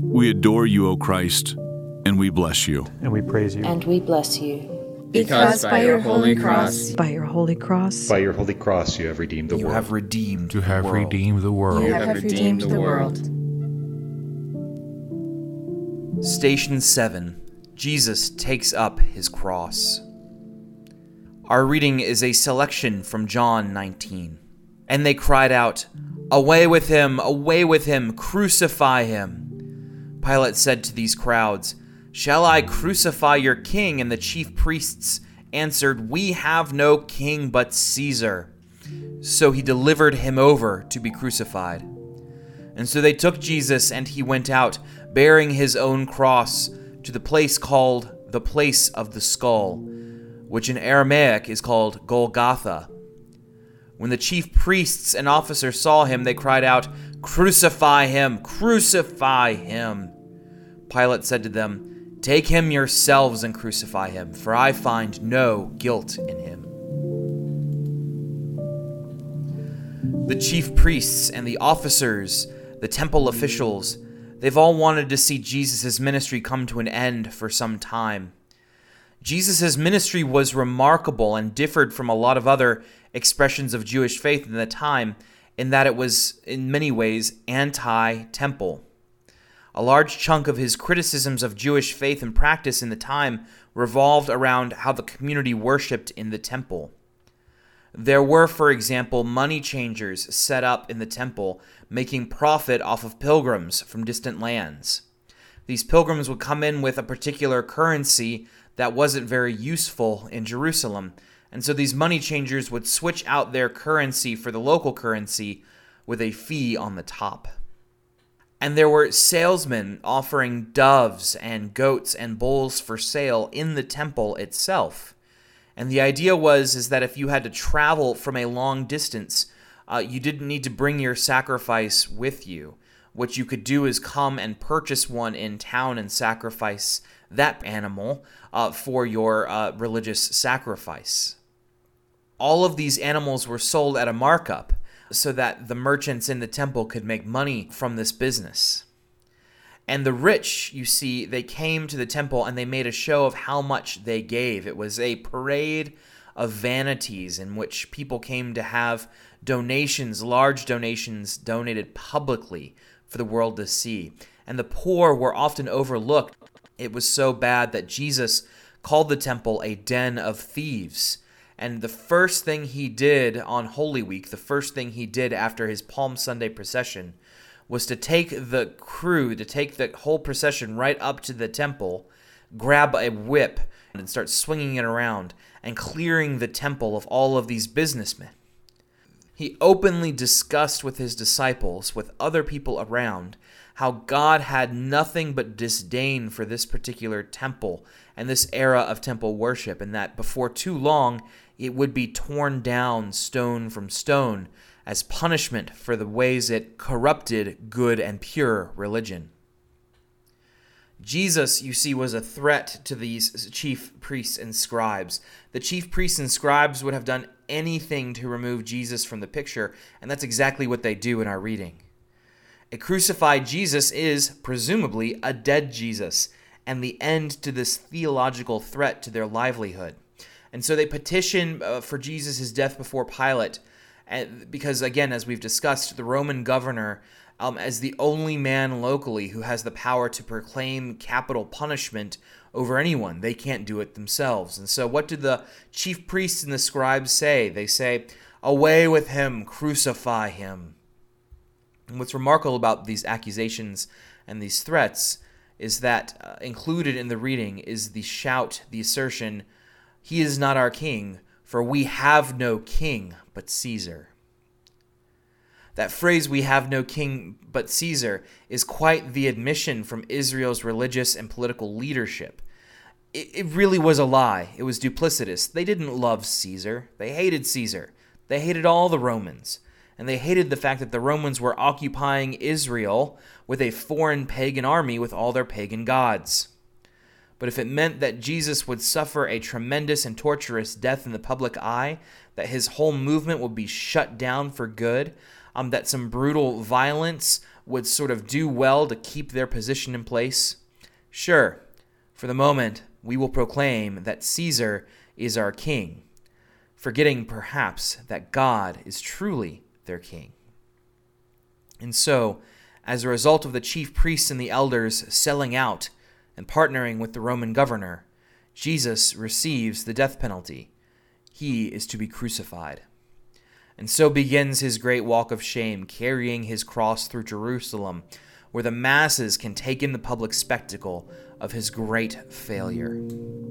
We adore you, O Christ, and we bless you. And we praise you. And we bless you. Because by your holy cross, you have redeemed the world. You have redeemed the world. Station 7. Jesus takes up his cross. Our reading is a selection from John 19. And they cried out, "Away with him! Away with him! Crucify him!" Pilate said to these crowds, "Shall I crucify your king?" And the chief priests answered, "We have no king but Caesar." So he delivered him over to be crucified. And so they took Jesus, and he went out, bearing his own cross, to the place called the Place of the Skull, which in Aramaic is called Golgotha. When the chief priests and officers saw him, they cried out, "Crucify him! Crucify him!" Pilate said to them, "Take him yourselves and crucify him, for I find no guilt in him." The chief priests and the officers, the temple officials, they've all wanted to see Jesus' ministry come to an end for some time. Jesus' ministry was remarkable and differed from a lot of other expressions of Jewish faith in the time in that it was, in many ways, anti-temple. A large chunk of his criticisms of Jewish faith and practice in the time revolved around how the community worshipped in the temple. There were, for example, money changers set up in the temple, making profit off of pilgrims from distant lands. These pilgrims would come in with a particular currency that wasn't very useful in Jerusalem, and so these money changers would switch out their currency for the local currency with a fee on the top. And there were salesmen offering doves and goats and bulls for sale in the temple itself. And the idea was that if you had to travel from a long distance, you didn't need to bring your sacrifice with you. What you could do is come and purchase one in town and sacrifice that animal for your religious sacrifice. All of these animals were sold at a markup, so that the merchants in the temple could make money from this business. And the rich, you see, they came to the temple and they made a show of how much they gave. It was a parade of vanities in which people came to have donations, large donations donated publicly for the world to see. And the poor were often overlooked. It was so bad that Jesus called the temple a den of thieves. And the first thing he did on Holy Week, the first thing he did after his Palm Sunday procession, was to take the crew, to take the whole procession right up to the temple, grab a whip, and start swinging it around and clearing the temple of all of these businessmen. He openly discussed with his disciples, with other people around, how God had nothing but disdain for this particular temple and this era of temple worship, and that before too long it would be torn down stone from stone as punishment for the ways it corrupted good and pure religion. Jesus, you see, was a threat to these chief priests and scribes. The chief priests and scribes would have done anything to remove Jesus from the picture, and that's exactly what they do in our reading. A crucified Jesus is, presumably, a dead Jesus, and the end to this theological threat to their livelihood. And so they petition for Jesus' death before Pilate, because, again, as we've discussed, the Roman governor, as the only man locally who has the power to proclaim capital punishment over anyone, they can't do it themselves. And so what do the chief priests and the scribes say? They say, "Away with him, crucify him." And what's remarkable about these accusations and these threats is that included in the reading is the shout, the assertion, "He is not our king, for we have no king but Caesar." That phrase, "we have no king but Caesar," is quite the admission from Israel's religious and political leadership. It really was a lie. It was duplicitous. They didn't love Caesar. They hated Caesar. They hated all the Romans. And they hated the fact that the Romans were occupying Israel with a foreign pagan army with all their pagan gods. But if it meant that Jesus would suffer a tremendous and torturous death in the public eye, that his whole movement would be shut down for good, that some brutal violence would sort of do well to keep their position in place? Sure, for the moment, we will proclaim that Caesar is our king, forgetting perhaps that God is truly their king. And so, as a result of the chief priests and the elders selling out and partnering with the Roman governor, Jesus receives the death penalty. He is to be crucified. And so begins his great walk of shame, carrying his cross through Jerusalem, where the masses can take in the public spectacle of his great failure.